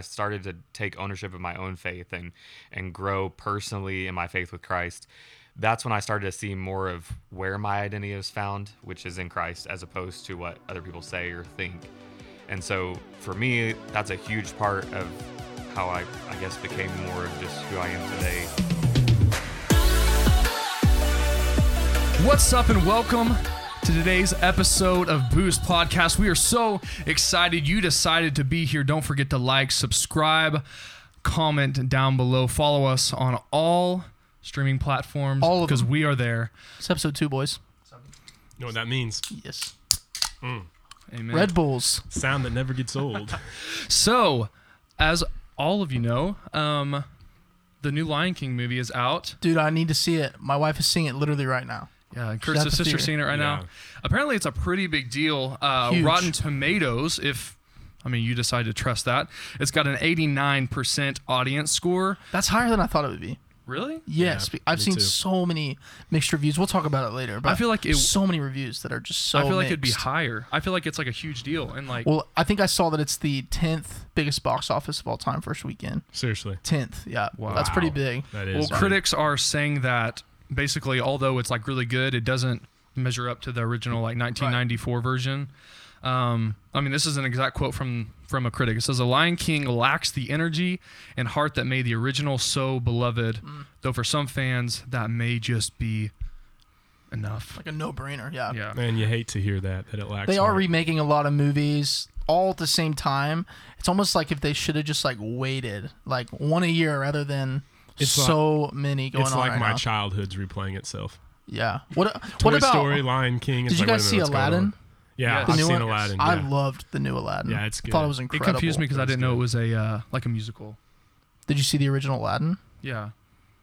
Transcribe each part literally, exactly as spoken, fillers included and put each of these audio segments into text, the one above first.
I started to take ownership of my own faith and and grow personally in my faith with Christ, that's when I started to see more of where my identity is found, which is in Christ, as opposed to what other people say or think. And so for me, that's a huge part of how I, I guess, became more of just who I am today. What's up and welcome to today's episode of Boost Podcast. We are so excited you decided to be here. Don't forget to like, subscribe, comment down below. Follow us on all streaming platforms because we are there. It's episode two, boys. You know what that means? Yes. Mm. Amen. Red Bulls. Sound that never gets old. So, as all of you know, um, the new Lion King movie is out. Dude, I need to see it. My wife is seeing it literally right now. Yeah, Kurt's sister's seeing it right yeah. now. Apparently, it's a pretty big deal. Uh, Rotten Tomatoes, if, I mean, you decide to trust that, it's got an eighty-nine percent audience score. That's higher than I thought it would be. Really? Yes. Yeah, I've seen too. so many mixed reviews. We'll talk about it later. But I feel like it, so many reviews that are just so I feel like mixed. It'd be higher. I feel like it's like a huge deal. And like, well, I think I saw that it's the tenth biggest box office of all time first weekend. Seriously? tenth, yeah. Wow. That's pretty big. That is. Well, right. Critics are saying that basically, although it's like really good, it doesn't measure up to the original like nineteen ninety-four right. version. Um, I mean, this is an exact quote from, from a critic. It says, "The Lion King lacks the energy and heart that made the original so beloved, mm. though for some fans that may just be enough." Like a no-brainer, yeah. yeah. Man, you hate to hear that, that it lacks They heart. Are remaking a lot of movies all at the same time. It's almost like if they should have just like waited like one a year rather than it's so like, many going it's on It's like right my now. Childhood's replaying itself. Yeah. What, Toy what about... Toy Story, Lion King. Did you like, guys see Aladdin? Yeah, I've seen Aladdin. Yeah. I loved the new Aladdin. Yeah, it's good. I thought it was incredible. It confused me because I didn't good. know it was a uh, like a musical. Did you see the original Aladdin? Yeah.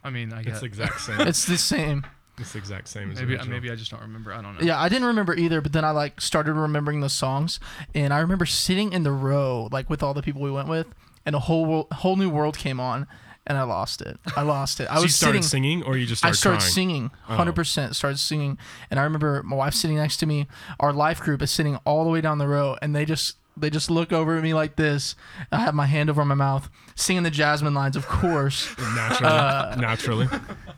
I mean, I guess. It's the exact same. It's the same. It's the exact same as maybe, the original. Maybe I just don't remember. I don't know. Yeah, I didn't remember either, but then I like started remembering the songs, and I remember sitting in the row like with all the people we went with, and a whole whole new world came on, and I lost it. I lost it. I so was you started singing, singing or you just started I started crying? Singing, one hundred percent. Oh. Started singing. And I remember my wife sitting next to me. Our life group is sitting all the way down the row, and they just they just look over at me like this. I have my hand over my mouth, singing the Jasmine lines, of course. Naturally. Uh, Naturally.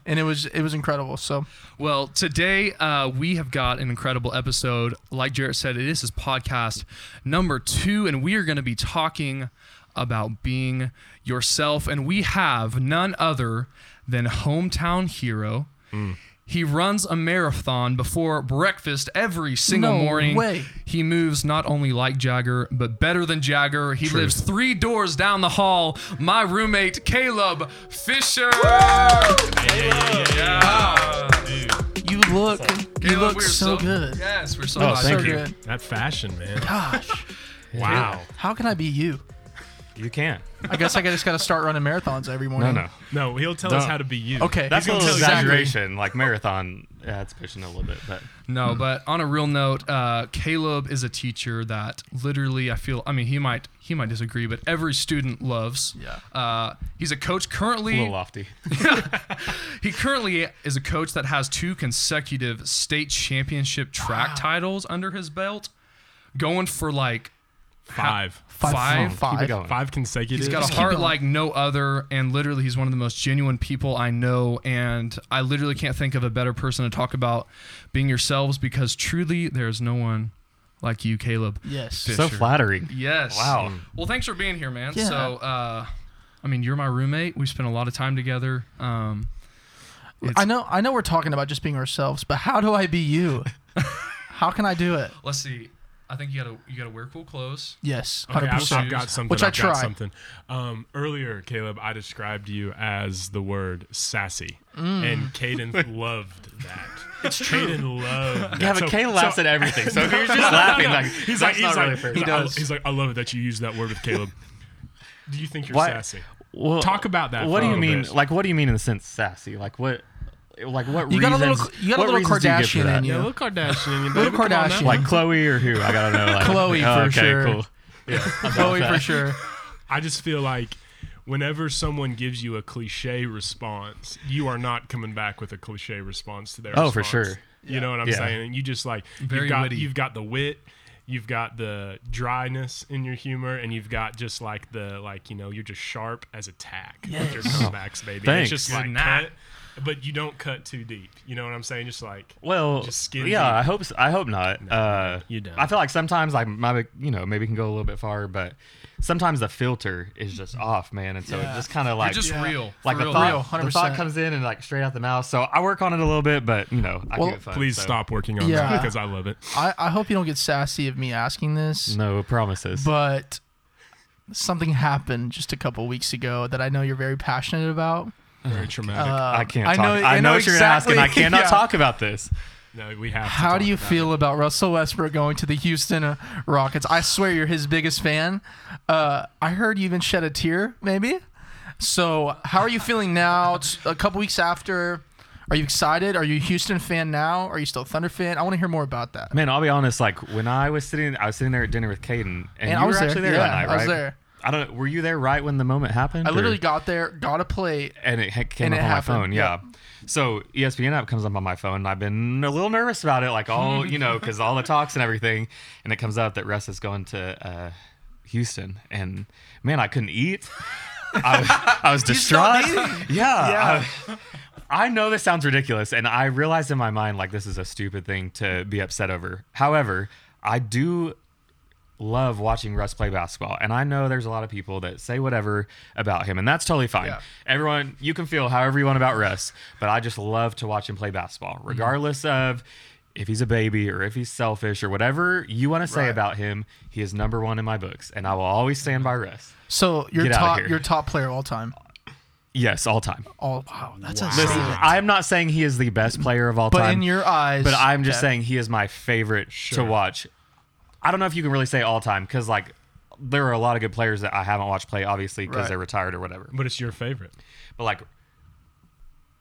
And it was it was incredible. So, well, today uh, we have got an incredible episode. Like Jarrett said, it is his podcast number two, and we are going to be talking about being yourself, and we have none other than hometown hero. Mm. He runs a marathon before breakfast every single no morning. Way. He moves not only like Jagger, but better than Jagger. He Truth. lives three doors down the hall. My roommate, Caleb Fisher. Yeah, yeah, yeah. Wow. Dude. You look, Caleb, you look so, so good. Yes, we're so, oh, thank so you. good. That fashion, man. Gosh. Wow. Dude, how can I be you? You can't. I guess I just got to start running marathons every morning. No, no. No, he'll tell no. us how to be you. Okay. That's a little exaggeration. Like marathon, yeah, that's pushing a little bit. But No, hmm. but on a real note, uh, Caleb is a teacher that literally I feel, I mean, he might he might disagree, but every student loves. Yeah. Uh, he's a coach currently. A little lofty. He currently is a coach that has two consecutive state championship track wow. titles under his belt, going for like, Five. Five. Five. Five. Five consecutive. He's got Just a heart like no other, and literally he's one of the most genuine people I know, and I literally can't think of a better person to talk about being yourselves, because truly there's no one like you, Caleb. Yes. Fisher. So flattering. Yes. Wow. Well, thanks for being here, man. Yeah. So, uh, I mean, you're my roommate. We spent a lot of time together. Um, I know. I know we're talking about just being ourselves, but how do I be you? How can I do it? Let's see. I think you gotta you gotta wear cool clothes. Yes, okay, I've, I've got something. Which I've I tried. Got something. Um, earlier, Caleb, I described you as the word sassy, mm. and Caden loved that. It's true. Caden loved. Yeah, that. But so, Caleb laughs so, at everything, so no, he's just no, laughing. No, no. Like he's like, he's not like, really he does. I, he's like, I love it that you use that word with Caleb. Do you think you're what? sassy? Well, talk about that. What do you mean? Bit. Like, what do you mean in the sense sassy? Like what? Like what you reasons? Got a little, you got a little Kardashian in you. Yeah, a little Kardashian in you. Little Kardashian. Like Chloe or who? I gotta know. Like, Chloe oh, for okay, sure. Cool. Yeah, Chloe that. for sure. I just feel like whenever someone gives you a cliche response, you are not coming back with a cliche response to their. Oh, response. for sure. You yeah. know what I'm yeah. saying? You just like Very you've got witty. you've got the wit. you've got the dryness in your humor, and you've got just like the, like, you know, you're just sharp as a tack yes. with your comebacks, baby. Thanks. It's just like cut, but you don't cut too deep. You know what I'm saying? Just like, well, just skin yeah, deep. I hope so. I hope not. No, uh, you don't. I feel like sometimes like my, you know, maybe can go a little bit far, but sometimes the filter is just off, man, and so yeah. it just kind of like you're just yeah. real, like the, real. Thought, real, one hundred percent. The thought comes in and like straight out the mouth. So I work on it a little bit, but you know, I well, get fun, please so. Stop working on yeah. that because I love it. I, I hope you don't get sassy of me asking this. No promises. But something happened just a couple weeks ago that I know you're very passionate about. Very traumatic. Uh, I can't. Talk. I know. I know, I know what exactly. you're asking. I cannot yeah. talk about this. No, we have. How do you about feel it. about Russell Westbrook going to the Houston uh, Rockets? I swear you're his biggest fan. Uh, I heard you even shed a tear, maybe. So, how are you feeling now? It's a couple weeks after. Are you excited? Are you a Houston fan now? Are you still a Thunder fan? I want to hear more about that. Man, I'll be honest. Like when I was sitting, I was sitting there at dinner with Caden, and, and you I was were there. actually there yeah, that night, right? I was there. I don't know. Were you there right when the moment happened? I literally or? got there, got a plate, and it came and up it on happened. my phone. Yeah. Yep. So E S P N app comes up on my phone, and I've been a little nervous about it, like all you know, because all the talks and everything. And it comes up that Russ is going to uh, Houston, and man, I couldn't eat. I, I was distraught. Yeah. yeah. I, I know this sounds ridiculous, and I realized in my mind like this is a stupid thing to be upset over. However, I do. love watching Russ play basketball, and I know there's a lot of people that say whatever about him, and that's totally fine. Yeah. Everyone, you can feel however you want about Russ, but I just love to watch him play basketball, regardless mm-hmm. of if he's a baby or if he's selfish or whatever you want to say right. about him. He is number one in my books, and I will always stand by Russ. So your top, your top player of all time. Yes, all time. Oh, wow, that's wow. Listen, I am not saying he is the best player of all but time, but in your eyes, but I'm just yeah. saying he is my favorite sure. to watch. I don't know if you can really say all time because, like, there are a lot of good players that I haven't watched play, obviously, because right. they're retired or whatever. But it's your favorite. But, like,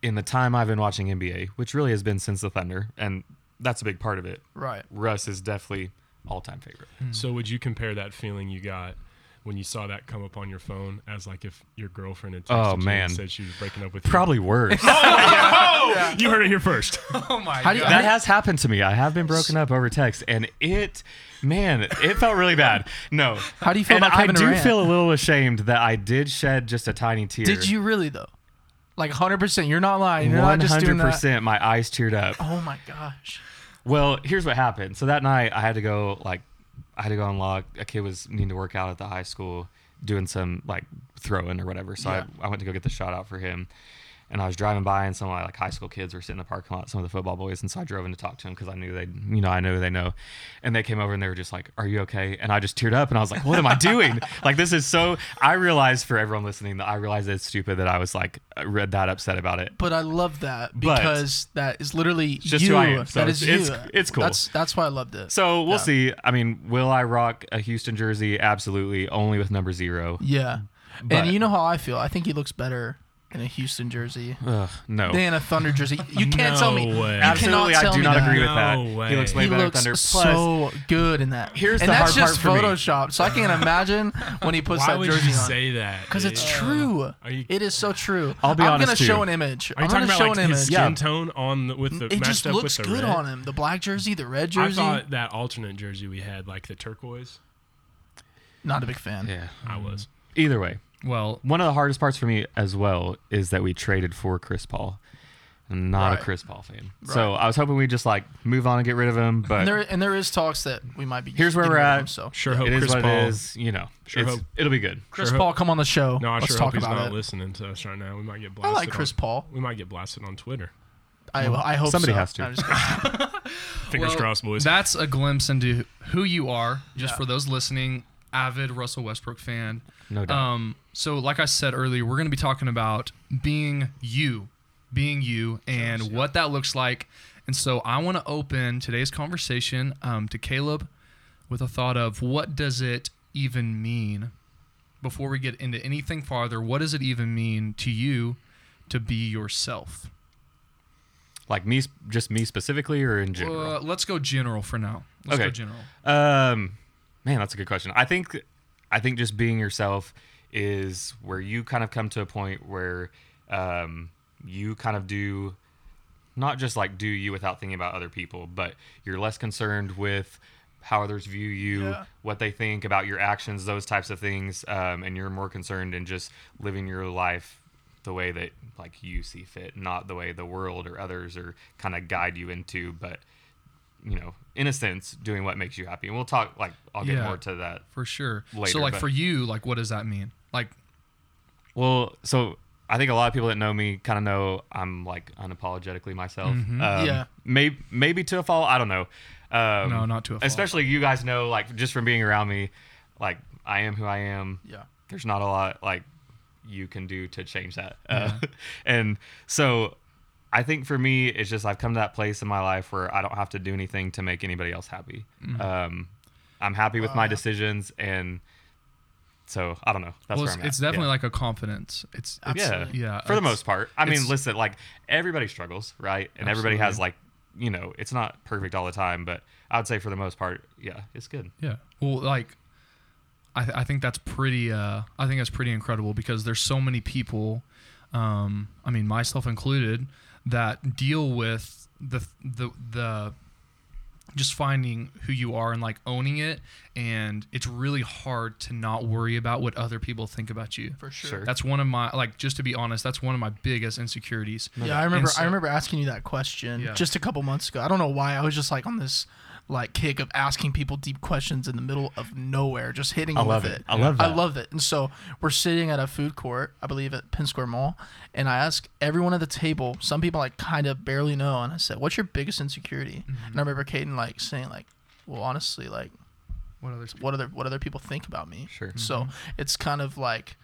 in the time I've been watching N B A, which really has been since the Thunder, and that's a big part of it, right? Russ is definitely all-time favorite. Hmm. So would you compare that feeling you got when you saw that come up on your phone as, like, if your girlfriend had texted oh, you man. and said she was breaking up with you? Probably worse. oh, yeah. You heard it here first. Oh, my How God. You, that has happened to me. I have been broken up over text, and it... Man, it felt really bad. No. How do you feel and about Kevin Durant? I do Durant? feel a little ashamed that I did shed just a tiny tear. Did you really, though? Like one hundred percent. You're not lying. You're not just doing that. one hundred percent my eyes teared up. Oh, my gosh. Well, here's what happened. So that night, I had to go, like, I had to go unlock. A kid was needing to work out at the high school doing some, like, throwing or whatever. So yeah. I, I went to go get the shot out for him. And I was driving by, and some of my like high school kids were sitting in the parking lot. Some of the football boys, and so I drove in to talk to them because I knew they, you know, I know they know. And they came over and they were just like, "Are you okay?" And I just teared up, and I was like, "What am I doing?" Like this is so. I realized for everyone listening that I realized that it's stupid that I was like read that upset about it. But I love that because but that is literally just you. Who I am. So that is it's, you. It's, it's cool. That's that's why I loved it. So we'll yeah. see. I mean, will I rock a Houston jersey? Absolutely, only with number zero. Yeah, but, and you know how I feel. I think he looks better in a Houston jersey, Ugh, no. than a Thunder jersey. You can't no tell me. Way. Absolutely, tell I do not that. agree with that. No he looks way he better looks Thunder. Plus, so good in that. Here's and the hard part for me. And that's just Photoshop. So I can't imagine when he puts Why that would jersey you on. Say that? Because it's uh, true. You, it is so true. I'll be I'm honest. I'm gonna too. show an image. Are you I'm talking gonna about show like an his image. Skin yeah. tone on the, with the it just up looks with the good red. on him. The black jersey, the red jersey. I thought that alternate jersey we had, like the turquoise. Not a big fan. Yeah, I was. Either way. Well, one of the hardest parts for me as well is that we traded for Chris Paul. I'm not right. a Chris Paul fan. Right. So I was hoping we just like move on and get rid of him. But and there, and there is talks that we might be. Here's where we're at. Him, so. Sure hope it is Chris what Paul it is. You know, sure hope. it'll be good. Chris sure Paul, come on the show. No, I Let's sure talk hope about he's not it. listening to us right now. We might get blasted. I like Chris on, Paul. We might get blasted on Twitter. I, well, I hope somebody so. has to. I'm just Fingers well, crossed, boys. That's a glimpse into who you are. Just yeah. for those listening. Avid Russell Westbrook fan. No doubt. Um, so like I said earlier, we're going to be talking about being you, being you and yes, yeah. what that looks like. And so I want to open today's conversation um, to Caleb with a thought of what does it even mean before we get into anything farther? What does it even mean to you to be yourself? Like me, just me specifically or in general? Uh, let's go general for now. Let's okay. go general. Um, Man, that's a good question. I think I think just being yourself is where you kind of come to a point where um, you kind of do not just like do you without thinking about other people, but you're less concerned with how others view you, yeah. what they think about your actions, those types of things. Um, and you're more concerned in just living your life the way that like you see fit, not the way the world or others are kind of guide you into, but you know, in a sense, doing what makes you happy. And we'll talk, like, I'll get yeah, more to that for sure later. So like but, for you, like, what does that mean? Like, well, so I think a lot of people that know me kind of know I'm like unapologetically myself. Mm-hmm. Um, yeah. Maybe, maybe to a fault. I don't know. Um, no, not to a fault. Especially you guys know, like just from being around me, like I am who I am. Yeah. There's not a lot like you can do to change that. Yeah. Uh, and so I think for me, it's just I've come to that place in my life where I don't have to do anything to make anybody else happy. Mm-hmm. Um, I'm happy with uh, my decisions and so I don't know. That's well, where I'm it's at. definitely yeah. like a confidence. It's, it's yeah, yeah. For the most part, I mean, listen, like everybody struggles, right? And absolutely. everybody has like, you know, it's not perfect all the time, but I would say for the most part, yeah, it's good. Yeah. Well, like, I th- I think that's pretty. Uh, I think that's pretty incredible because there's so many people, um, I mean, myself included, that deal with the the the. just finding who you are and like owning it. And it's really hard to not worry about what other people think about you. For sure. That's one of my, like, just to be honest, that's one of my biggest insecurities. Yeah. I remember, so, I remember asking you that question yeah. just a couple months ago. I don't know why I was just like on this like kick of asking people deep questions in the middle of nowhere, just hitting I love with it. it. I love that. I love it. And so we're sitting at a food court, I believe at Penn Square Mall. And I asked everyone at the table, some people I kind of barely know. And I said, what's your biggest insecurity? Mm-hmm. And I remember Caden like saying like, well, honestly, like what other, what other, what other people think about me. Sure. Mm-hmm. So it's kind of like,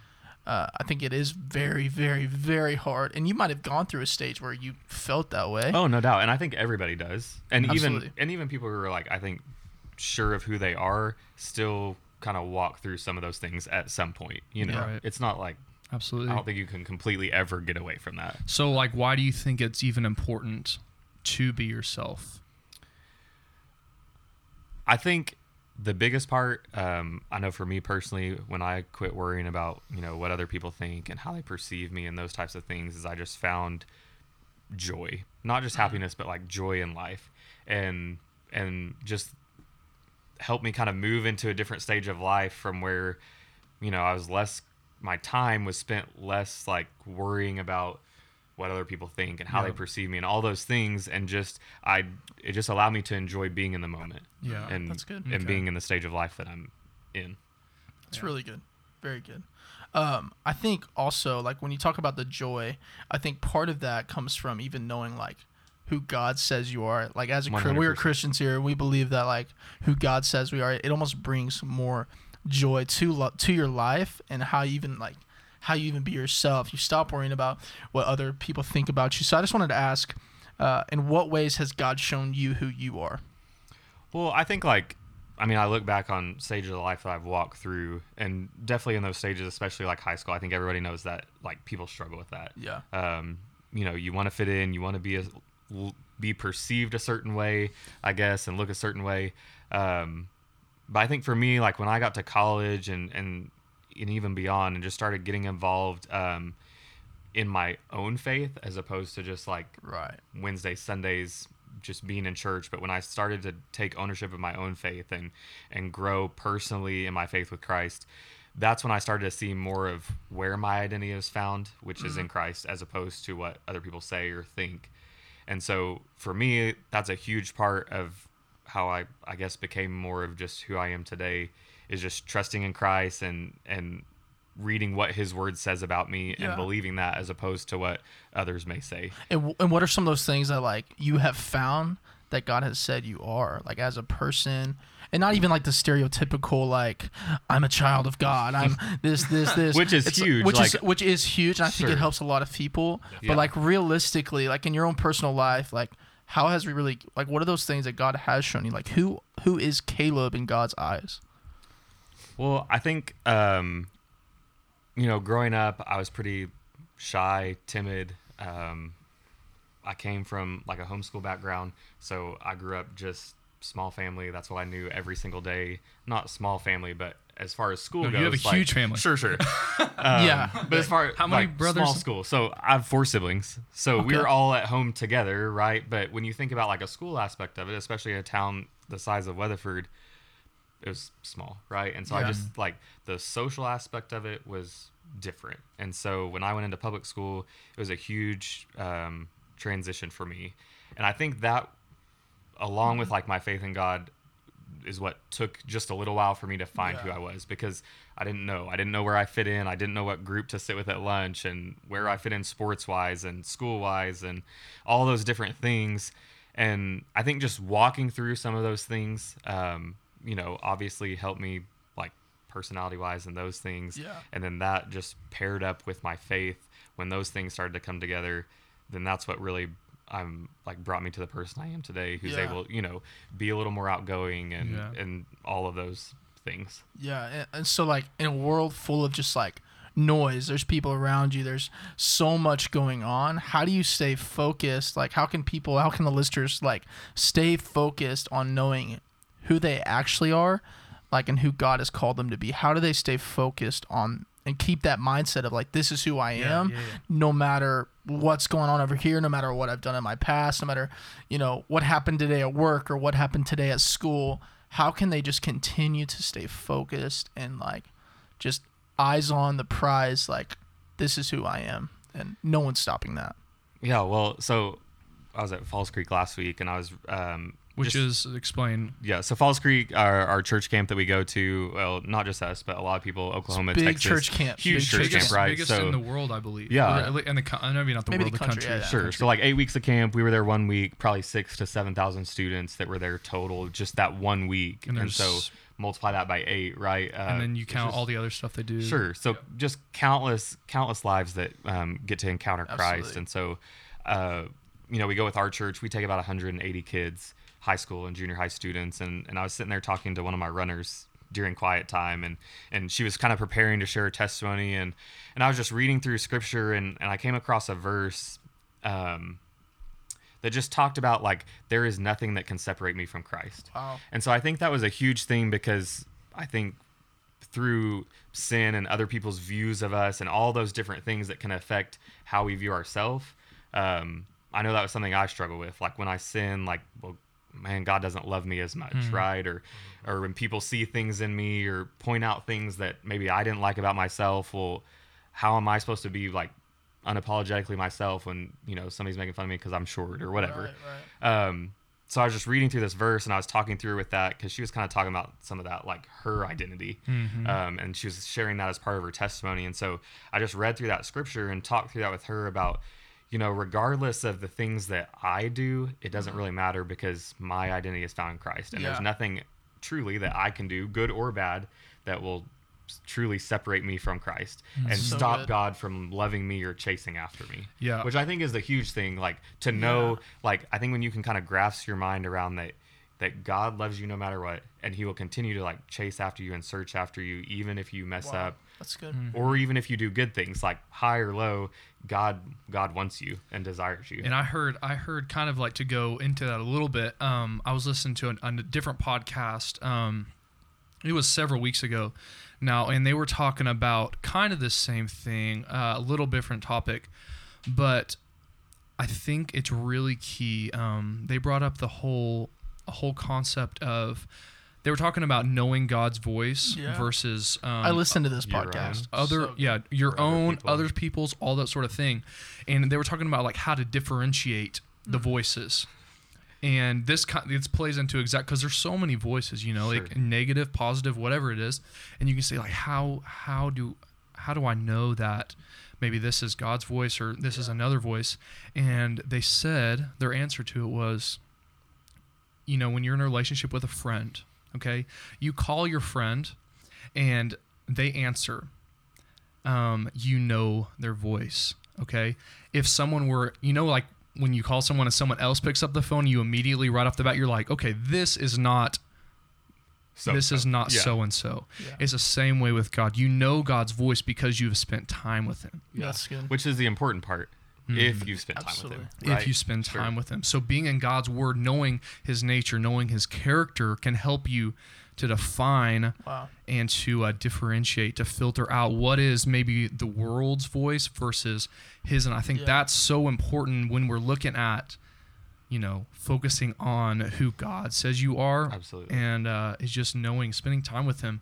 Uh, I think it is very, very, very hard. And you might have gone through a stage where you felt that way. Oh, no doubt. And I think everybody does. And Absolutely. even and even people who are like, I think, sure of who they are still kind of walk through some of those things at some point. You know, yeah, right. It's not like Absolutely. I don't think you can completely ever get away from that. So like, why do you think it's even important to be yourself? I think the biggest part, um, I know for me personally, when I quit worrying about, you know, what other people think and how they perceive me and those types of things is I just found joy, not just happiness, but like joy in life and, and just helped me kind of move into a different stage of life from where, you know, I was less, my time was spent less like worrying about what other people think and how yep. they perceive me and all those things. And just, I, it just allowed me to enjoy being in the moment yeah, and, that's good. and okay. being in the stage of life that I'm in. That's yeah. really good. Very good. Um, I think also like when you talk about the joy, I think part of that comes from even knowing like who God says you are. Like as a Christian, we are Christians here. We believe that like who God says we are, it almost brings more joy to lo- to your life and how you even like, how you even be yourself. You stop worrying about what other people think about you. So I just wanted to ask, uh, in what ways has God shown you who you are? Well, I think like, I mean, I look back on stages of life that I've walked through and definitely in those stages, especially like high school, I think everybody knows that like people struggle with that. Yeah. Um, you know, you want to fit in, you want to be, a, be perceived a certain way, I guess, and look a certain way. Um, but I think for me, like when I got to college and, and, and even beyond and just started getting involved um, in my own faith as opposed to just like right. Wednesdays, Sundays, just being in church. But when I started to take ownership of my own faith and, and grow personally in my faith with Christ, that's when I started to see more of where my identity is found, which mm-hmm. is in Christ as opposed to what other people say or think. And so for me, that's a huge part of how I, I guess, became more of just who I am today. Is just trusting in Christ and and reading what his word says about me yeah. and believing that as opposed to what others may say. And, w- and what are some of those things that like you have found that God has said you are like as a person and not even like the stereotypical, like I'm a child of God. I'm this, this, this, which is it's, huge, which like, is, which is huge. And I sure. think it helps a lot of people, yeah. but like realistically, like in your own personal life, like how has we really, like, what are those things that God has shown you? Like who, who is Caleb in God's eyes? Well, I think, um, you know, growing up, I was pretty shy, timid. Um, I came from like a homeschool background, so I grew up just small family. That's what I knew every single day. Not small family, but as far as school no, goes. You have a like, huge family. Sure, sure. um, yeah. But as far as how many like, brothers? Small school. So I have four siblings. So okay. we were all at home together, right? But when you think about like a school aspect of it, especially a town the size of Weatherford, it was small, right? And so yeah. I just, like, the social aspect of it was different. And so when I went into public school, it was a huge um, transition for me. And I think that, along with, like, my faith in God, is what took just a little while for me to find yeah. who I was, because I didn't know. I didn't know where I fit in. I didn't know what group to sit with at lunch and where I fit in sports-wise and school-wise and all those different things. And I think just walking through some of those things, um, you know, obviously helped me, like, personality-wise and those things. Yeah. And then that just paired up with my faith. When those things started to come together, then that's what really I'm like brought me to the person I am today, who's yeah. able, you know, be a little more outgoing and, yeah. and all of those things. Yeah. And, and so, like, in a world full of just, like, noise, there's people around you, there's so much going on. How do you stay focused? Like, how can people, how can the listeners, like, stay focused on knowing who they actually are, like, and who God has called them to be? How do they stay focused on and keep that mindset of, like, this is who I am, yeah, yeah, yeah. no matter what's going on over here, no matter what I've done in my past, no matter, you know, what happened today at work or what happened today at school? How can they just continue to stay focused and, like, just eyes on the prize, like, this is who I am, and no one's stopping that? Yeah, well, so I was at Falls Creek last week, and I was... um Which just, is, explain. Yeah, so Falls Creek, our, our church camp that we go to, well, not just us, but a lot of people, Oklahoma, it's big Texas. Church camp. Huge big church biggest, camp, right? Biggest so, in the world, I believe. Yeah. And the, I mean, not the Maybe world, the country. The country. Yeah, yeah. Sure. Country. So, like, eight weeks of camp, we were there one week, probably six to seven thousand students that were there total, just that one week. And, and so multiply that by eight, right? Uh, and then you count is, all the other stuff they do. Sure. So yeah. just countless, countless lives that um, get to encounter Absolutely. Christ. And so, uh, you know, we go with our church. We take about one hundred eighty kids, high school and junior high students. And, and I was sitting there talking to one of my runners during quiet time, and, and she was kind of preparing to share her testimony. And, and I was just reading through scripture, and, and I came across a verse um, that just talked about, like, there is nothing that can separate me from Christ. Wow. And so I think that was a huge thing, because I think through sin and other people's views of us and all those different things that can affect how we view ourselves, um, I know that was something I struggle with. Like, when I sin, like, well, man, God doesn't love me as much, mm. right? Or or when people see things in me or point out things that maybe I didn't like about myself, well, how am I supposed to be, like, unapologetically myself when, you know, somebody's making fun of me because I'm short or whatever? Right, right. Um, so I was just reading through this verse, and I was talking through her with that, because she was kind of talking about some of that, like, her identity. Mm-hmm. Um, and she was sharing that as part of her testimony. And so I just read through that scripture and talked through that with her about, you know, regardless of the things that I do, it doesn't really matter, because my identity is found in Christ. And yeah. there's nothing truly that I can do, good or bad, that will truly separate me from Christ That's and so stop good. God from loving me or chasing after me. Yeah. Which I think is the huge thing, like, to know, yeah. like, I think when you can kind of grasp your mind around that, that God loves you no matter what, and he will continue to, like, chase after you and search after you, even if you mess wow. up. That's good. Mm-hmm. Or even if you do good things, like, high or low, God God wants you and desires you. And I heard I heard kind of, like, to go into that a little bit, um, I was listening to an, a different podcast. Um, it was several weeks ago now, and they were talking about kind of the same thing, uh, a little different topic. But I think it's really key. Um, they brought up the whole, a whole concept of... They were talking about knowing God's voice yeah. versus... Um, I listened to this podcast. Other, so yeah, your other own, people. Other people's, all that sort of thing. And they were talking about, like, how to differentiate mm-hmm. the voices. And this this plays into exact... Because there's so many voices, you know, sure. like negative, positive, whatever it is. And you can say, like, how how do how do I know that maybe this is God's voice or this yeah. is another voice? And they said their answer to it was, you know, when you're in a relationship with a friend... Okay, you call your friend, and they answer. Um, you know their voice. Okay, if someone were, you know, like when you call someone and someone else picks up the phone, you immediately right off the bat, you're like, okay, this is not, so, this is not yeah. so and so. Yeah. It's the same way with God. You know God's voice because you've spent time with Him. Yeah. That's good. Which is the important part. Mm-hmm. If you spend time Absolutely. With him. Right? If you spend time sure. with him. So being in God's word, knowing his nature, knowing his character can help you to define wow. and to uh, differentiate, to filter out what is maybe the world's voice versus his. And I think yeah. that's so important when we're looking at you know, focusing on who God says you are. Absolutely. And uh, it's just knowing, spending time with him,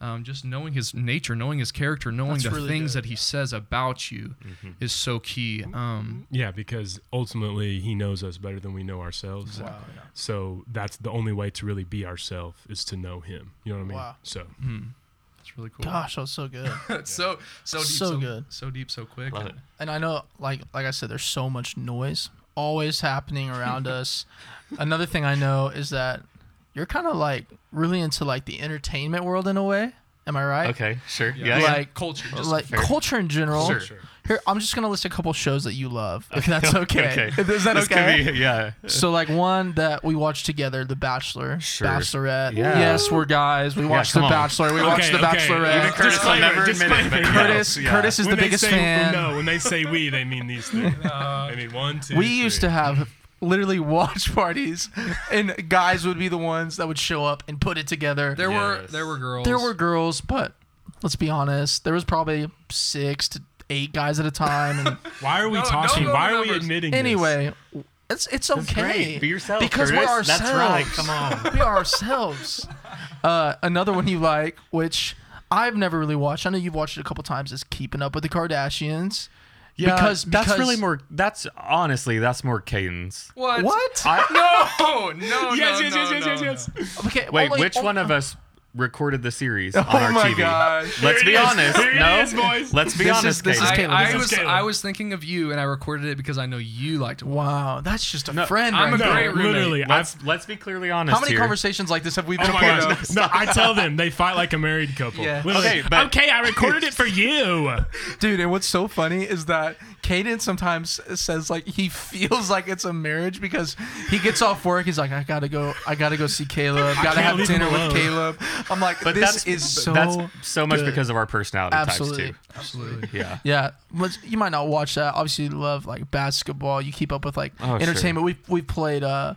um, just knowing his nature, knowing his character, knowing That's the really things good. That he says about you mm-hmm. is so key. Um, yeah, because ultimately he knows us better than we know ourselves. Exactly. Wow. So that's the only way to really be ourselves is to know him. You know what I mean? Wow. So. Mm-hmm. That's really cool. Gosh, that was so good. so so deep, so, so good, so deep, so quick. Love it. And I know, like like I said, there's so much noise always happening around us. Another thing I know is that you're kind of like really into like the entertainment world in a way. Am I right? Okay, sure. Yeah, yeah. Like culture, just like fair. Culture in general. Sure. Sure. Here, I'm just gonna list a couple shows that you love, if that's okay. okay. Is that this okay? Could be, yeah. So like one that we watched together, The Bachelor, sure. Bachelorette. Yeah. Yes, we're guys. We yeah, watched The Bachelor. On. We okay, watched okay. The Bachelorette. Even Curtis disclaimer, will never admit it. But Curtis, yeah. Curtis is when the biggest say, fan. No, when they say we, they mean these things. Uh, they mean one, two. We three. Used to have. Literally watch parties, and guys would be the ones that would show up and put it together. There yes. were there were girls. There were girls, but let's be honest, there was probably six to eight guys at a time. And why are we no, talking? No, no, why no, are we admitting? Anyway, this? it's it's okay. Great. Be yourself, because Curtis. We're ourselves. That's right. Come on, we are ourselves. Uh, another one you like, which I've never really watched. I know you've watched it a couple times. Is Keeping Up with the Kardashians. Yeah, because, because that's really more. That's honestly, that's more Caden's. What? What? I, no, no, yes, no, yes, no, yes, yes, no, yes, yes. No. Okay. Wait, well, like, which oh, one of us recorded the series oh on our my T V? Gosh. Let's be honest. No, is, boys. Let's be this honest. Is, this Caden. Is Caleb. I, I was Caleb. I was thinking of you, and I recorded it because I know you liked it. Wow, that's just a no, friend. I'm right a great no, roommate. Literally, let's, let's be clearly honest. How many here. Conversations like this have we been oh a part God, of? No, I tell them they fight like a married couple. Yeah. Okay, but okay, I recorded it for you, dude. And what's so funny is that Caden sometimes says like he feels like it's a marriage because he gets off work. He's like, I gotta go. I gotta go see Caleb. Gotta have dinner with Caleb. I'm like, but this is so that's so much good. Because of our personality Absolutely. Types too. Absolutely. Yeah. Yeah. You might not watch that. Obviously, you love like basketball. You keep up with like oh, entertainment. Sure. We we played uh,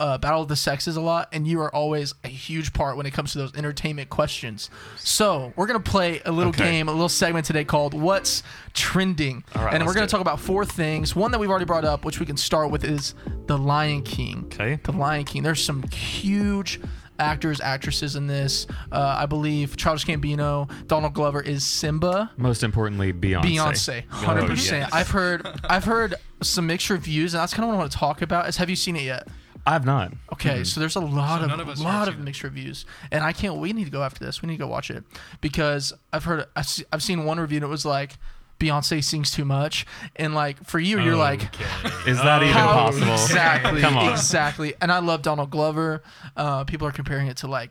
uh Battle of the Sexes a lot, and you are always a huge part when it comes to those entertainment questions. So we're gonna play a little okay. game, a little segment today called "What's Trending," right, and we're gonna talk about four things. One that we've already brought up, which we can start with, is The Lion King. Okay. The Lion King. There's some huge. Actors, actresses in this. Uh, I believe Childish Gambino, Donald Glover is Simba. Most importantly, Beyonce. Beyonce, one hundred percent. Oh, yes. I've heard, I've heard some mixed reviews, and that's kind of what I want to talk about. Is have you seen it yet? I have not. Okay, mm. so there's a lot so of, of lot of mixed it. Reviews, and I can't. We need to go after this. We need to go watch it because I've heard, I've seen one review, and it was like. Beyonce sings too much, and like for you, you're okay. like, is that oh, even possible? Exactly, come on, exactly. And I love Donald Glover. Uh, people are comparing it to like,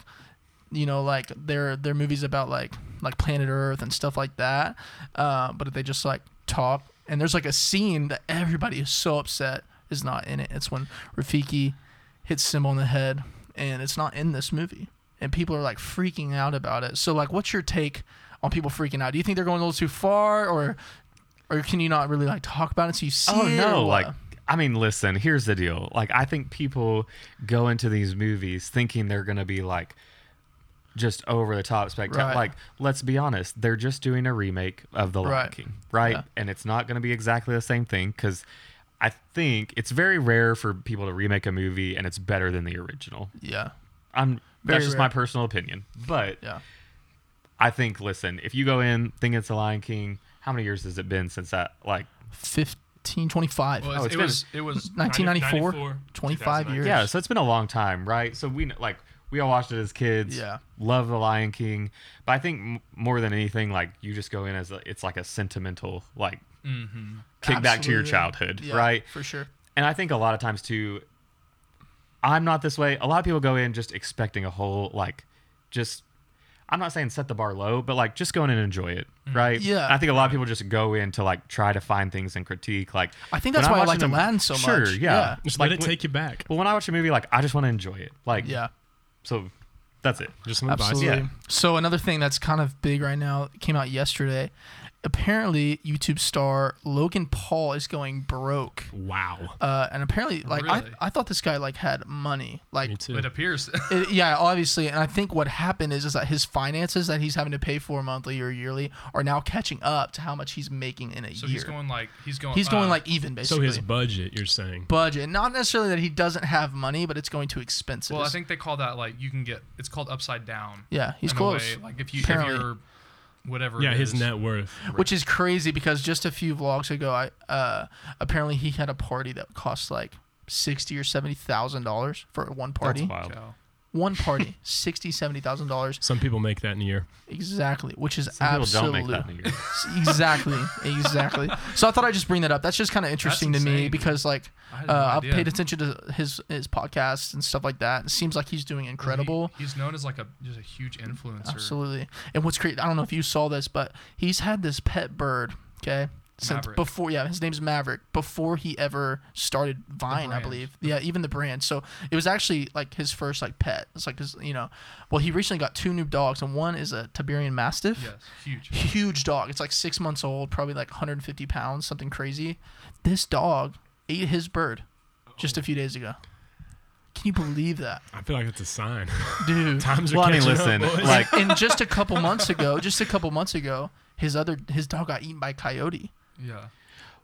you know, like their their movies about like like Planet Earth and stuff like that. Uh, but they just like talk, and there's like a scene that everybody is so upset is not in it. It's when Rafiki hits Simba on the head, and it's not in this movie, and people are like freaking out about it. So like, what's your take? On people freaking out. Do you think they're going a little too far, or, or can you not really like talk about it so you see? Oh no! Like, I mean, listen. Here's the deal. Like, I think people go into these movies thinking they're gonna be like, just over the top spectacular. Right. Like, let's be honest. They're just doing a remake of The Lion right. King, right? Yeah. And it's not gonna be exactly the same thing because. I think it's very rare for people to remake a movie and it's better than the original. Yeah, I'm. Very that's just rare. My personal opinion, but. Yeah. I think, listen, if you go in, think it's The Lion King, how many years has it been since that, like... fifteen, twenty-five. Well, oh, it's it, been, was, it was... nineteen ninety-four, twenty-five years. Yeah, so it's been a long time, right? So we, like, we all watched it as kids. Yeah. Love The Lion King. But I think m- more than anything, like, you just go in as, a, it's like a sentimental, like, mm-hmm. kick Absolutely. Back to your childhood, yeah, right? For sure. And I think a lot of times, too, I'm not this way. A lot of people go in just expecting a whole, like, just... I'm not saying set the bar low, but like just go in and enjoy it, right? Yeah. I think a lot of people just go in to like try to find things and critique. Like I think that's why I liked Aladdin so much. Sure, yeah. yeah. Just like, let it take you back. Well, when I watch a movie, like I just want to enjoy it. Like yeah. So that's it. Just move on. Absolutely. Yeah. So another thing that's kind of big right now came out yesterday apparently YouTube star Logan Paul is going broke. Wow. Uh, and apparently, like, really? I, I thought this guy, like, had money. Like, me too. It appears. it, yeah, obviously. And I think what happened is, is that his finances that he's having to pay for monthly or yearly are now catching up to how much he's making in a so year. So he's going, like, he's going, he's uh, going like, even, basically. So his budget, you're saying. Budget. Not necessarily that he doesn't have money, but it's going to expenses. Well, I think they call that, like, you can get, it's called upside down. Yeah, he's close. Way, like, if, you, if you're... Whatever. Yeah, his net worth. Which is crazy because just a few vlogs ago, I uh, apparently he had a party that cost like sixty or seventy thousand dollars for one party. That's wild. One party, sixty, seventy thousand dollars. Some people make that in a year. Exactly, which is absolutely. People don't make that in a year. Exactly, exactly. So I thought I'd just bring that up. That's just kind of interesting to me because like I uh, no I've paid attention to his his podcasts and stuff like that. It seems like he's doing incredible. Well, he, he's known as like a just a huge influencer. Absolutely. And what's crazy, I don't know if you saw this, but he's had this pet bird. Okay. Since Maverick. Before, yeah, his name's Maverick. Before he ever started Vine, I believe. Yeah, even the brand. So it was actually like his first like pet. It's like his, you know, well, he recently got two new dogs, and one is a Tiberian Mastiff. Yes, huge, huge dog. It's like six months old, probably like one hundred fifty pounds, something crazy. This dog ate his bird just a few days ago. Can you believe that? I feel like it's a sign, dude. Times are well, catching I mean, listen, up, boys. Like, and just a couple months ago, just a couple months ago, his other his dog got eaten by a coyote. Yeah.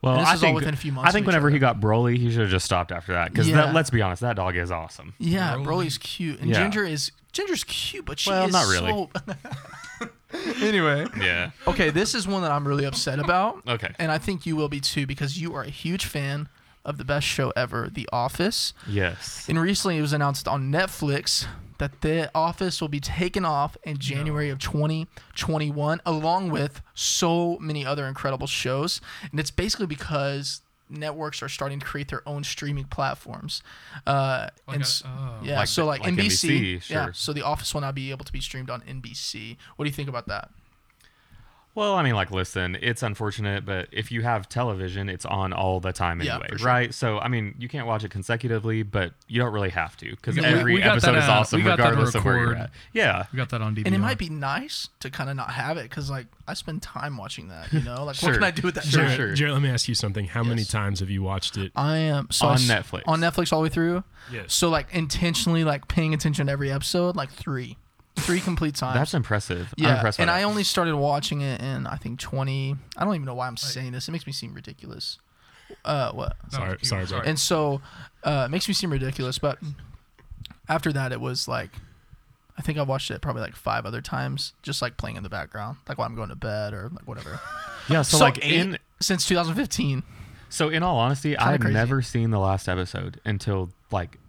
Well, I think, within a few months I think whenever other. he got Broly, he should have just stopped after that. Because yeah. let's be honest, that dog is awesome. Yeah, Broly. Broly's cute. And yeah. Ginger is Ginger's cute, but she well, is not really. So... Anyway. Yeah. Okay, this is one that I'm really upset about. Okay. And I think you will be too, because you are a huge fan of the best show ever, The Office. Yes. And recently it was announced on Netflix that The Office will be taken off in January no. of twenty twenty-one, along with so many other incredible shows. And it's basically because networks are starting to create their own streaming platforms. Uh, like and a, oh. Yeah, like so like, like N B C. N B C sure. Yeah, so The Office will now be able to be streamed on N B C. What do you think about that? Well, I mean, like, listen, it's unfortunate, but if you have television, it's on all the time anyway, yeah, sure. right? So, I mean, you can't watch it consecutively, but you don't really have to because yeah, every we, we episode is awesome regardless of where you're at. Yeah. We got that on D V D. And it might be nice to kind of not have it because, like, I spend time watching that, you know? Like, sure. what can I do with that? Sure, sure. Jared, let me ask you something. How yes. many times have you watched it? I am. So on I, Netflix. On Netflix all the way through? Yes. So, like, intentionally, like, paying attention to every episode, like, three. Three complete times. That's impressive. Yeah, I'm impressed and by that. I only started watching it in I think twenty. I don't even know why I'm saying this. It makes me seem ridiculous. Uh, what? No, sorry, sorry, bro. And so, uh, it makes me seem ridiculous. But after that, it was like, I think I watched it probably like five other times, just like playing in the background, like while I'm going to bed or like whatever. Yeah. So, so like eight, in since twenty fifteen. So in all honesty, I had never seen the last episode until like.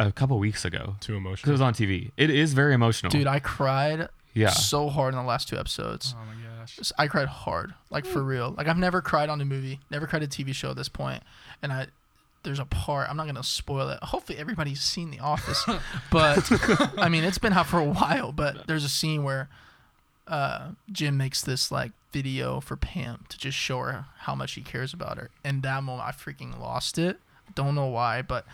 A couple weeks ago. Too emotional. It was on T V. It is very emotional. Dude, I cried yeah. so hard in the last two episodes. Oh my gosh. I cried hard. Like for real. Like I've never cried on a movie, never cried at a T V show at this point. And I there's a part, I'm not going to spoil it. Hopefully everybody's seen The Office. But I mean, it's been out for a while, but there's a scene where uh, Jim makes this like video for Pam to just show her how much he cares about her. And that moment I freaking lost it. Don't know why, but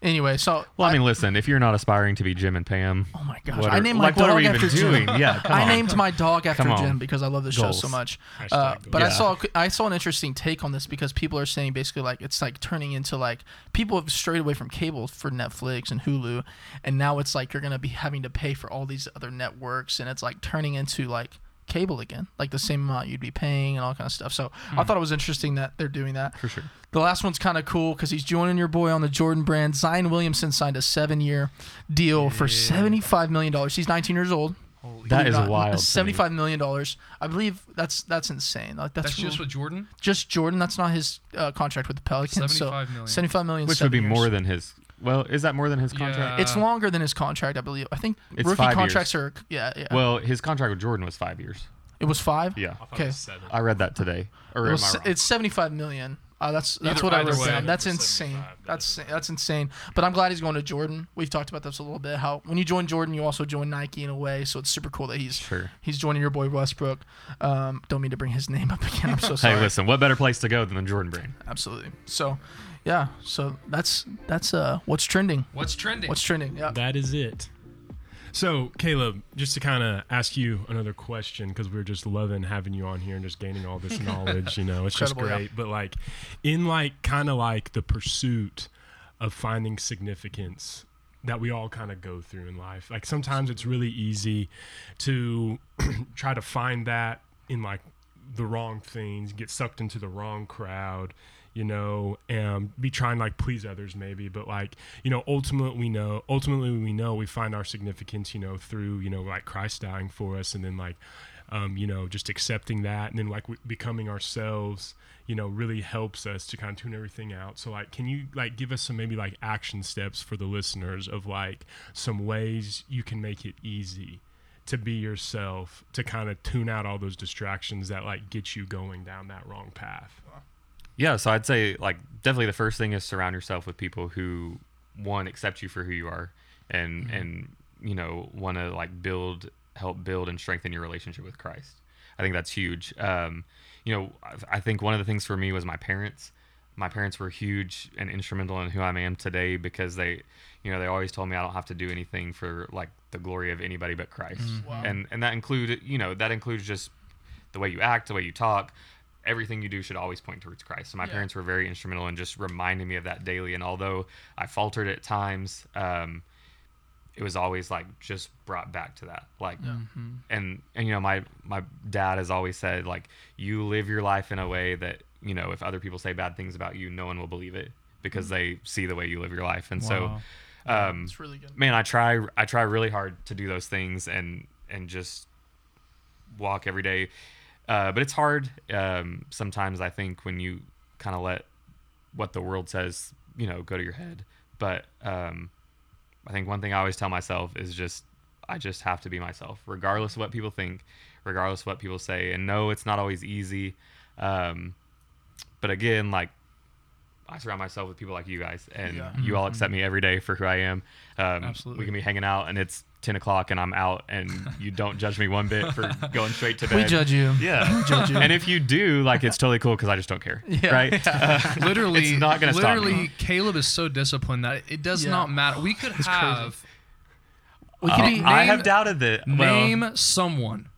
anyway, so well, I, I mean, listen, if you're not aspiring to be Jim and Pam, oh my gosh, are, I named my like, dog what are we after even Jim. Doing? Yeah, come I on. named my dog after Jim because I love the show so much. Uh, but yeah. I saw I saw an interesting take on this because people are saying basically like it's like turning into like people have strayed away from cable for Netflix and Hulu, and now it's like you're gonna be having to pay for all these other networks, and it's like turning into like. Cable again, like the same amount you'd be paying and all kind of stuff. So mm. I thought it was interesting that they're doing that. For sure. The last one's kind of cool because he's joining your boy on the Jordan brand. Zion Williamson signed a seven-year deal yeah. for seventy-five million dollars. He's nineteen years old. Holy that is God. wild. seventy-five million dollars. I believe that's that's insane. Like that's, that's just with Jordan. Just Jordan. That's not his uh, contract with the Pelicans. Seventy-five so million. Seventy-five million, which would be years. more than his. Well, is that more than his contract? Yeah. It's longer than his contract, I believe. I think it's rookie contracts years. are yeah, yeah. Well, his contract with Jordan was five years. It was five? Yeah. Okay. I, I read that today. Or it was, am I wrong? It's seventy-five million. Uh, that's that's either, what I read way, down. That's insane. That's that's insane. But I'm glad he's going to Jordan. We've talked about this a little bit. How when you join Jordan, you also join Nike in a way. So it's super cool that he's sure. he's joining your boy Westbrook. Um, don't mean to bring his name up again. I'm so sorry. Hey, listen, what better place to go than the Jordan brand? Absolutely. So. Yeah, so that's that's uh what's trending. What's trending? What's trending? Yeah. That is it. So, Caleb, just to kind of ask you another question, because we're just loving having you on here and just gaining all this knowledge, you know, it's just great. Yeah. But like in like kind of like the pursuit of finding significance that we all kind of go through in life, like sometimes it's really easy to try to find that in like the wrong things, get sucked into the wrong crowd, you know, and be trying to like please others maybe, but like, you know, ultimately we know, ultimately we know we find our significance, you know, through, you know, like Christ dying for us, and then like, um, you know, just accepting that, and then like w- becoming ourselves, you know, really helps us to kind of tune everything out. So like, can you like give us some maybe like action steps for the listeners of like some ways you can make it easy to be yourself, to kind of tune out all those distractions that like get you going down that wrong path? Yeah, so I'd say like definitely the first thing is surround yourself with people who, one, accept you for who you are, and mm-hmm. and you know, want to like build, help build and strengthen your relationship with Christ. I think that's huge. Um, you know, I think one of the things for me was my parents. My parents were huge and instrumental in who I am today, because they, you know, they always told me I don't have to do anything for like the glory of anybody but Christ. Mm-hmm. Wow. And and that include, you know, that includes just the way you act, the way you talk. Everything you do should always point towards Christ. So my yeah. parents were very instrumental in just reminding me of that daily. And although I faltered at times, um, it was always like just brought back to that. Like, yeah. and, and, you know, my, my dad has always said, like, you live your life in a way that, you know, if other people say bad things about you, no one will believe it, because mm-hmm. they see the way you live your life. And wow. so, um, it's really good. Man, I try, I try really hard to do those things and, and just walk every day. Uh, but it's hard um, sometimes, I think, when you kind of let what the world says, you know, go to your head. But um, I think one thing I always tell myself is just, I just have to be myself, regardless of what people think, regardless of what people say. And no, it's not always easy. Um, but again, like, I surround myself with people like you guys, and yeah. you all accept me every day for who I am. Um, Absolutely. We can be hanging out and it's ten o'clock and I'm out, and you don't judge me one bit for going straight to bed. We judge you. Yeah. We judge you. And if you do, like, it's totally cool, because I just don't care. Yeah. Right? Uh, literally. It's not going to stop me. Literally, Caleb is so disciplined that it does yeah. not matter. We could it's have. We could be, name, I have doubted that. Name well, someone.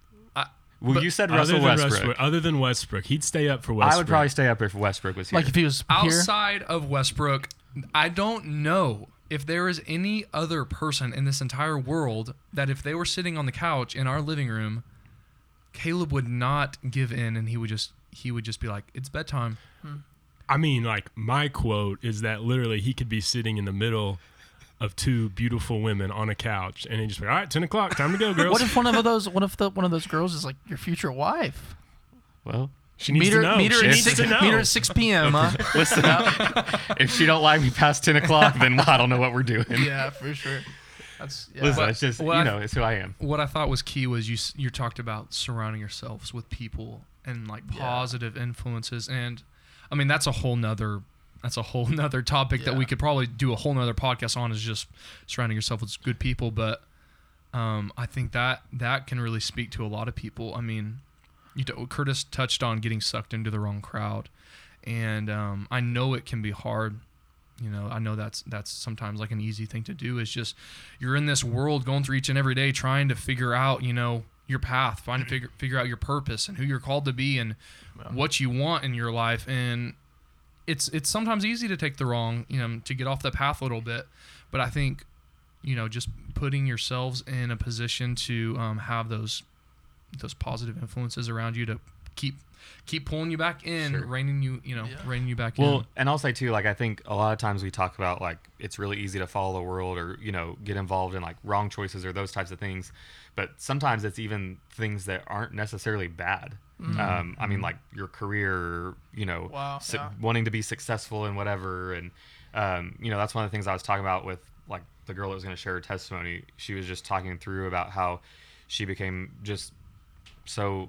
Well, but you said Russell Westbrook. Westbrook. Other than Westbrook, he'd stay up for Westbrook. I would probably stay up if Westbrook was here. Like if he was outside here? Of Westbrook, I don't know if there is any other person in this entire world that if they were sitting on the couch in our living room, Caleb would not give in, and he would just he would just be like, "It's bedtime." Hmm. I mean, like, my quote is that literally he could be sitting in the middle of two beautiful women on a couch, and he just like, all right, ten o'clock, time to go, girls. What if one of those? What if the, one of those girls is like your future wife? Well, she needs her, to know. Meet her, she needs six, to know. Meet her at six p.m. huh? Listen up. If she don't like me past ten o'clock, then I don't know what we're doing. Yeah, for sure. That's, yeah. Listen, but, it's just well, you know, it's who I am. What I thought was key was you. You talked about surrounding yourselves with people and like positive yeah. influences, and I mean that's a whole nother. That's a whole nother topic yeah. that we could probably do a whole nother podcast on, is just surrounding yourself with good people. But um, I think that that can really speak to a lot of people. I mean, you know, Curtis touched on getting sucked into the wrong crowd, and um, I know it can be hard. You know, I know that's that's sometimes like an easy thing to do, is just you're in this world going through each and every day trying to figure out, you know, your path, trying to figure, figure out your purpose and who you're called to be and wow. what you want in your life. And It's it's sometimes easy to take the wrong, you know, to get off the path a little bit, but I think, you know, just putting yourselves in a position to um, have those those positive influences around you to keep keep pulling you back in, sure. reining you, you know, yeah. reining you back well, in. Well, and I'll say too, like, I think a lot of times we talk about like it's really easy to follow the world or, you know, get involved in like wrong choices or those types of things, but sometimes it's even things that aren't necessarily bad. Mm-hmm. Um, I mean, like your career, you know, wow, su- yeah. wanting to be successful and whatever. And, um, you know, that's one of the things I was talking about with like the girl that was going to share her testimony. She was just talking through about how she became just so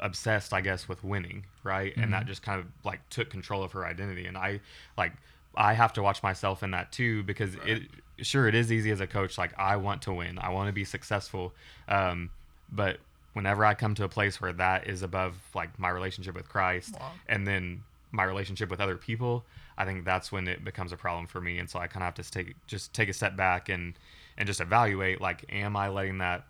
obsessed, I guess, with winning. Right. Mm-hmm. And that just kind of like took control of her identity. And I like, I have to watch myself in that too, because right. it, sure, it is easy as a coach. Like, I want to win. I want to be successful. Um, but whenever I come to a place where that is above like my relationship with Christ wow. and then my relationship with other people, I think that's when it becomes a problem for me. And so I kind of have to take, just take a step back and, and just evaluate, like, am I letting that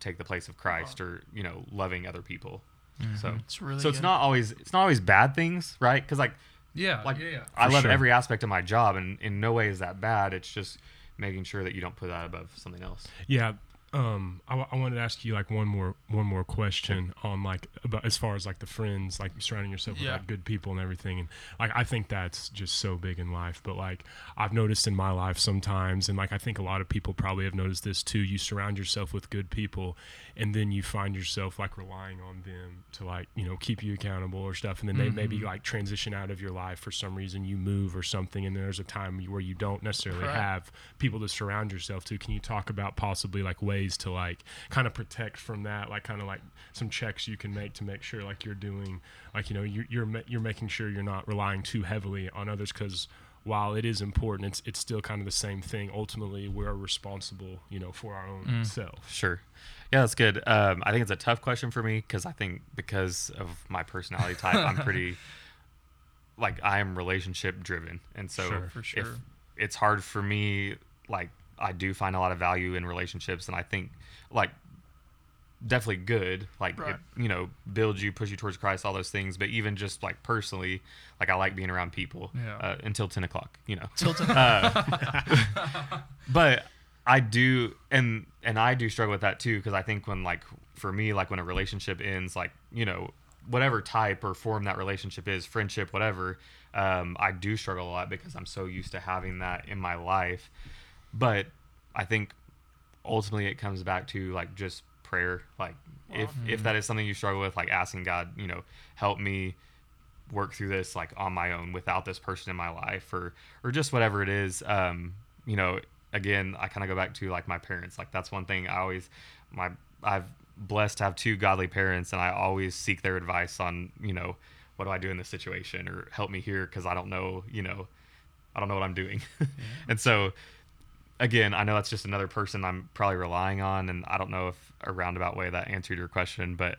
take the place of Christ, or, you know, loving other people? Mm-hmm. So it's really so good. it's not always it's not always bad things, right? Because like yeah, like yeah, yeah. I For love sure. every aspect of my job, and in no way is that bad. It's just making sure that you don't put that above something else. Yeah. Um, I, w- I wanted to ask you like one more one more question on like about as far as like the friends, like surrounding yourself with yeah. like good people and everything, and like I think that's just so big in life. But like I've noticed in my life sometimes, and like I think a lot of people probably have noticed this too. You surround yourself with good people, and then you find yourself like relying on them to like you know keep you accountable or stuff, and then mm-hmm. they maybe like transition out of your life for some reason. You move or something, and there's a time where you don't necessarily Correct. have people to surround yourself to. Can you talk about possibly like ways to like kind of protect from that, like kind of like some checks you can make to make sure like you're doing like you know you're you're, ma- you're making sure you're not relying too heavily on others, because while it is important, it's it's still kind of the same thing. Ultimately, we're responsible, you know, for our own mm. self. Sure. Yeah, that's good. Um, I think it's a tough question for me because I think because of my personality type, I'm pretty like I am relationship driven, and so sure, for sure. if it's hard for me, like. I do find a lot of value in relationships, and I think like definitely good, like, right. it, you know, build you, push you towards Christ, all those things. But even just like personally, like I like being around people yeah. uh, until ten o'clock, you know, Til ten- uh, but I do. And, and I do struggle with that too. Cause I think when like, for me, like when a relationship ends, like, you know, whatever type or form that relationship is, friendship, whatever, um, I do struggle a lot because I'm so used to having that in my life. But I think ultimately it comes back to like just prayer. Like wow. if, if that is something you struggle with, like asking God, you know, help me work through this, like on my own without this person in my life, or, or just whatever it is. Um, you know, again, I kind of go back to like my parents. Like that's one thing I always, my, I've blessed to have two godly parents, and I always seek their advice on, you know, what do I do in this situation, or help me here. Cause I don't know, you know, I don't know what I'm doing. Yeah. And so, again, I know that's just another person I'm probably relying on, and I don't know if a roundabout way that answered your question, but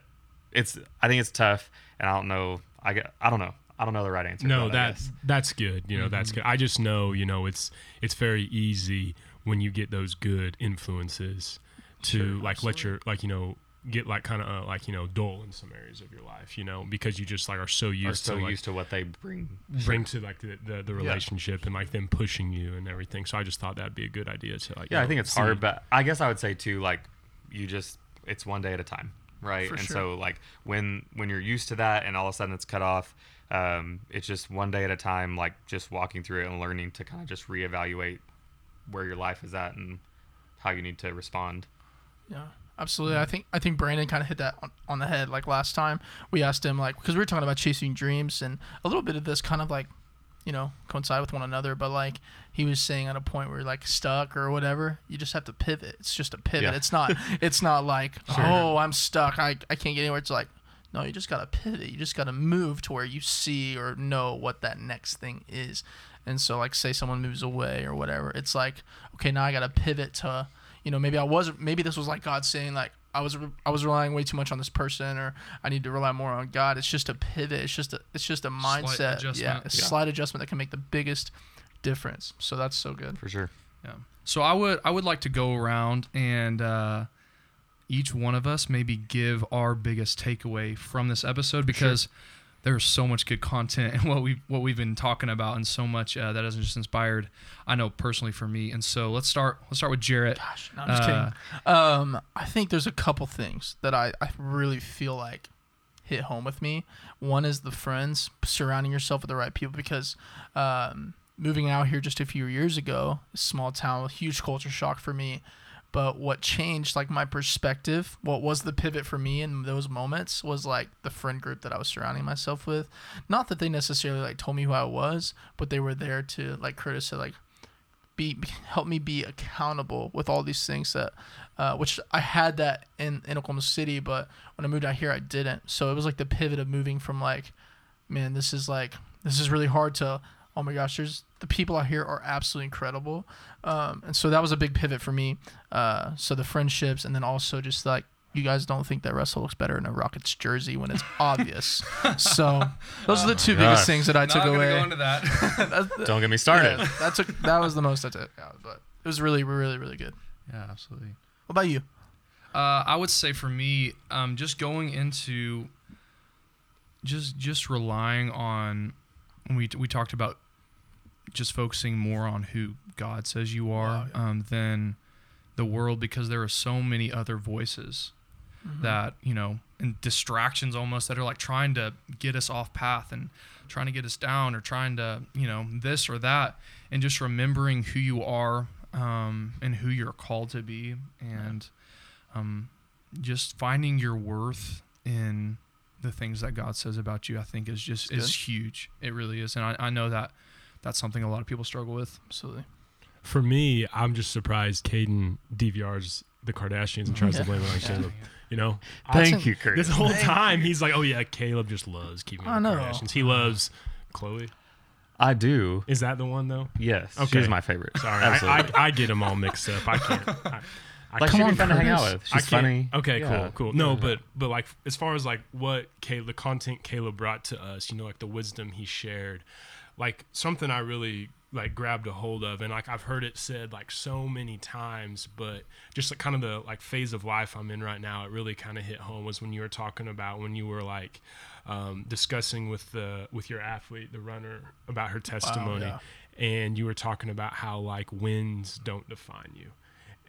it's. I think it's tough, and I don't know. I get, I don't know. I don't know the right answer. No, that's that's good. You know, mm-hmm. that's good. I just know, you know, it's it's very easy when you get those good influences to sure, like absolutely. let your like you know. get like kind of uh, like you know dull in some areas of your life, you know, because you just like are so used are so to like, used to what they bring bring to like the the, the relationship yeah. and like them pushing you and everything. So I just thought that'd be a good idea to like yeah you know, I think it's see. hard, but I guess I would say too, like you just it's one day at a time, right? For and sure. so like when when you're used to that and all of a sudden it's cut off, um it's just one day at a time, like just walking through it and learning to kind of just reevaluate where your life is at and how you need to respond. Yeah. Absolutely. I think I think Brandon kind of hit that on, on the head. Like last time we asked him, like, because we were talking about chasing dreams, and a little bit of this kind of like, you know, coincide with one another. But like he was saying at a point where you're like stuck or whatever, you just have to pivot. It's just a pivot. Yeah. It's not it's not like, sure. oh, I'm stuck. I, I can't get anywhere. It's like, no, you just got to pivot. You just got to move to where you see or know what that next thing is. And so like say someone moves away or whatever. It's like, okay, now I got to pivot to You know, maybe I was, maybe this was like God saying, like, I was, I was relying way too much on this person, or I need to rely more on God. It's just a pivot. It's just a, it's just a mindset. Slight yeah, a yeah. slight adjustment that can make the biggest difference. So that's so good. For sure. Yeah. So I would, I would like to go around and uh, each one of us maybe give our biggest takeaway from this episode, because sure. there's so much good content and what we what we've been talking about, and so much uh, that has just inspired. I know personally for me, and so let's start. Let's start with Jarrett. Gosh, no, I'm just uh, kidding. Um, I think there's a couple things that I, I really feel like hit home with me. One is the friends, surrounding yourself with the right people, because um, moving out here just a few years ago, small town, huge culture shock for me. But what changed, like my perspective, what was the pivot for me in those moments was like the friend group that I was surrounding myself with. Not that they necessarily like told me who I was, but they were there to, like Curtis said, like be help me be accountable with all these things that, uh, which I had that in, in Oklahoma City, but when I moved out here, I didn't. So it was like the pivot of moving from like, man, this is like, this is really hard to, oh my gosh, there's the people out here are absolutely incredible. Um, and so that was a big pivot for me. Uh, so the friendships, and then also just like, you guys don't think that Russell looks better in a Rockets jersey when it's obvious. So those oh are the two gosh. biggest things that I Not took away. Go into that. That's the, don't get me started. Yeah, that, took, that was the most I took out, but it was really, really, really good. Yeah, absolutely. What about you? Uh, I would say for me, um, just going into just just relying on we we talked about just focusing more on who God says you are oh, yeah. um, than the world, because there are so many other voices mm-hmm. that, you know, and distractions almost that are like trying to get us off path and trying to get us down or trying to, you know, this or that, and just remembering who you are um, and who you're called to be, and um, just finding your worth in the things that God says about you, I think is just, it's is huge. It really is. And I, I know that that's something a lot of people struggle with. Absolutely. For me, I'm just surprised Caden D V Rs the Kardashians and tries yeah. to blame it on Caleb. Yeah. You know, thank I, you, Curtis. This whole thank time he's like, "Oh yeah, Caleb just loves keeping up with the Kardashians. He loves Khloe." I do. Is that the one though? Yes. Okay. She's my favorite. Sorry, I, I, I get them all mixed up. I can't. I, I like, she'd be fun to hang out with. She's funny. Okay, yeah. cool, cool. No, yeah. but but like as far as like what Caleb, the content Caleb brought to us, you know, like the wisdom he shared, like something I really. like grabbed a hold of, and like I've heard it said like so many times, but just like kind of the like phase of life I'm in right now, it really kind of hit home was when you were talking about when you were like um discussing with the with your athlete, the runner, about her testimony. Wow, yeah. And you were talking about how like wins don't define you,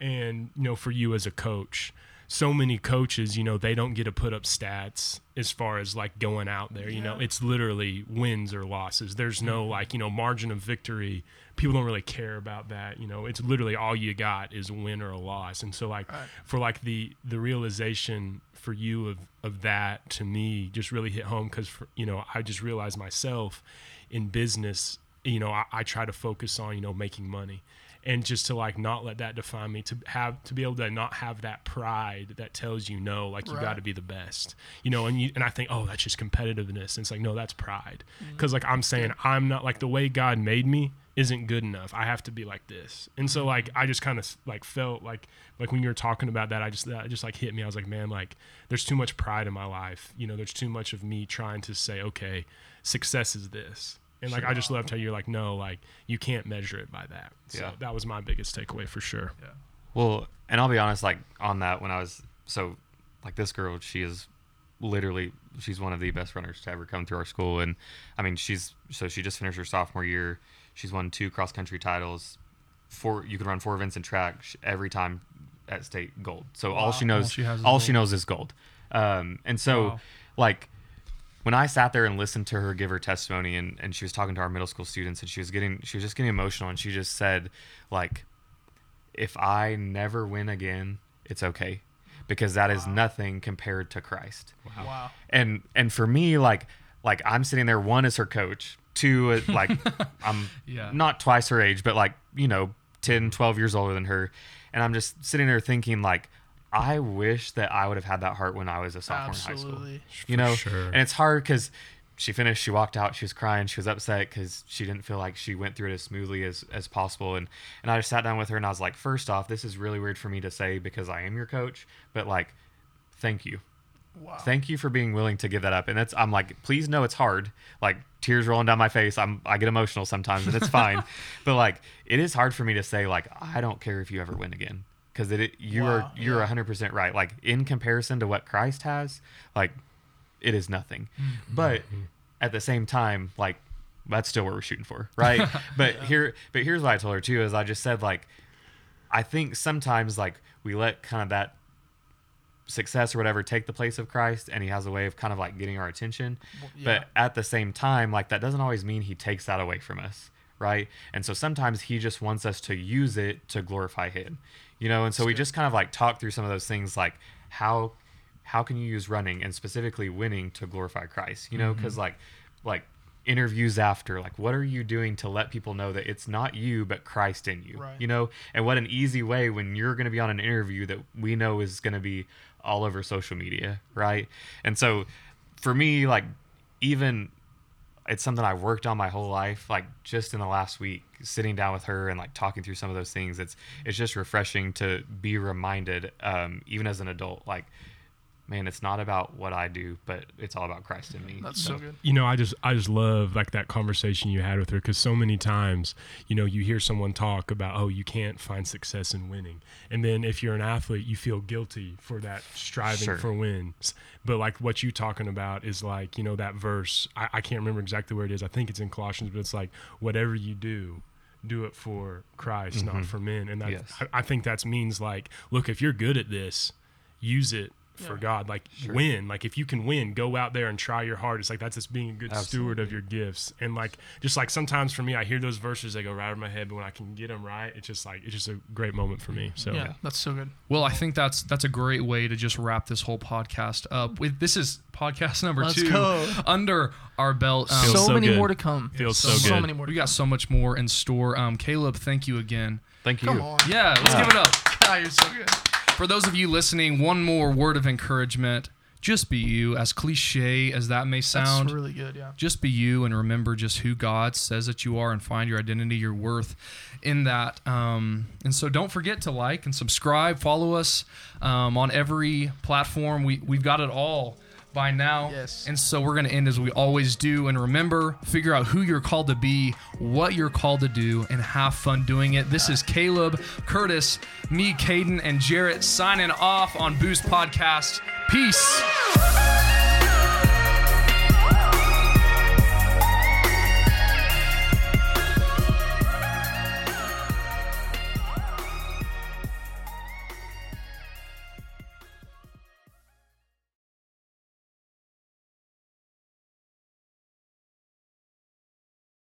and you know, for you as a coach, so many coaches, you know, they don't get to put up stats as far as like going out there, you yeah. know, it's literally wins or losses. There's no like, you know, margin of victory. People don't really care about that. You know, it's literally all you got is a win or a loss. And so like right. for like the, the realization for you of, of that to me just really hit home. Cause for, you know, I just realized myself in business, you know, I, I try to focus on, you know, making money. And just to like not let that define me, to have to be able to not have that pride that tells you no, like you right. got to be the best, you know. And you and I think, oh, that's just competitiveness. And it's like, no, that's pride, because mm-hmm. like I'm saying, I'm not like the way God made me isn't good enough. I have to be like this. And so like I just kind of like felt like like when you were talking about that, I just that just like hit me. I was like, man, like there's too much pride in my life. You know, there's too much of me trying to say, okay, success is this. And like sure. I just loved how you're like, no, like you can't measure it by that. So yeah. that was my biggest takeaway for sure. Yeah. Well, and I'll be honest, like on that, when I was so like this girl, she is literally she's one of the best runners to ever come through our school. And I mean, she's so she just finished her sophomore year. She's won two cross country titles. Four you can run four events in track every time at state gold. So wow. all she knows all she, has all gold. she knows is gold. Um, and so wow. like. When I sat there and listened to her give her testimony, and, and she was talking to our middle school students, and she was getting she was just getting emotional, and she just said, like, if I never win again, it's okay, because that wow. is nothing compared to Christ. Wow. wow. And and for me, like like I'm sitting there, one is her coach, two is, like I'm yeah. not twice her age, but like, you know, ten, twelve years older than her, and I'm just sitting there thinking like, I wish that I would have had that heart when I was a sophomore Absolutely. in high school. You know, sure. and it's hard because she finished, she walked out, she was crying, she was upset because she didn't feel like she went through it as smoothly as, as possible. And, and I just sat down with her and I was like, first off, this is really weird for me to say because I am your coach, but like, thank you. Wow. Thank you for being willing to give that up. And that's, I'm like, please know it's hard. Like tears rolling down my face. I'm, I get emotional sometimes and it's fine. But like, it is hard for me to say like, I don't care if you ever win again. Because it, it you wow, are you're yeah. one hundred percent right. Like in comparison to what Christ has, like it is nothing. Mm-hmm. But at the same time, like that's still what we're shooting for, right? But yeah. here, but here's what I told her too is I just said like, I think sometimes like we let kind of that success or whatever take the place of Christ, and he has a way of kind of like getting our attention. Well, yeah. But at the same time, like that doesn't always mean he takes that away from us, right? And so sometimes he just wants us to use it to glorify him. You know, and so we just kind of like talk through some of those things, like how how can you use running and specifically winning to glorify Christ? You know, because mm-hmm. like like interviews after, like what are you doing to let people know that it's not you but Christ in you? Right. You know, and what an easy way when you're going to be on an interview that we know is going to be all over social media, right? And so for me, like even it's something I worked on my whole life, like just in the last week, sitting down with her and like talking through some of those things. It's, it's just refreshing to be reminded, um, even as an adult, like man, it's not about what I do, but it's all about Christ in me. That's so, so good. You know, I just I just love like that conversation you had with her, because so many times, you know, you hear someone talk about, oh, you can't find success in winning. And then if you're an athlete, you feel guilty for that striving sure. for wins. But like what you talking about is like, you know, that verse, I, I can't remember exactly where it is. I think it's in Colossians, but it's like, whatever you do, do it for Christ, mm-hmm. not for men. And that, yes. I, I think that means like, look, if you're good at this, use it for yeah. God, like sure. win, like if you can win, go out there and try your hardest. Like that's just being a good Absolutely. Steward of your gifts. And like, just like sometimes for me, I hear those verses, they go right over my head, but when I can get them right, it's just like, it's just a great moment for me. So yeah, yeah. that's so good. Well, I think that's, that's a great way to just wrap this whole podcast up with. This is podcast number Let's two go. Under our belt. Um, so, so many good. More to come. Feels so, so good. So many more. We got so much more in store. Um, Caleb, thank you again. Thank you. Come on. Yeah. Let's yeah. give it up. God, you're so good. For those of you listening, one more word of encouragement. Just be you, as cliche as that may sound. That's really good, yeah. Just be you and remember just who God says that you are and find your identity, your worth in that. Um, and so don't forget to like and subscribe, follow us um, on every platform. We, we've got it all by now. Yes. And so we're going to end as we always do. And remember, figure out who you're called to be, what you're called to do, and have fun doing it. This is Caleb, Curtis, me, Caden, and Jarrett signing off on Boost Podcast. Peace.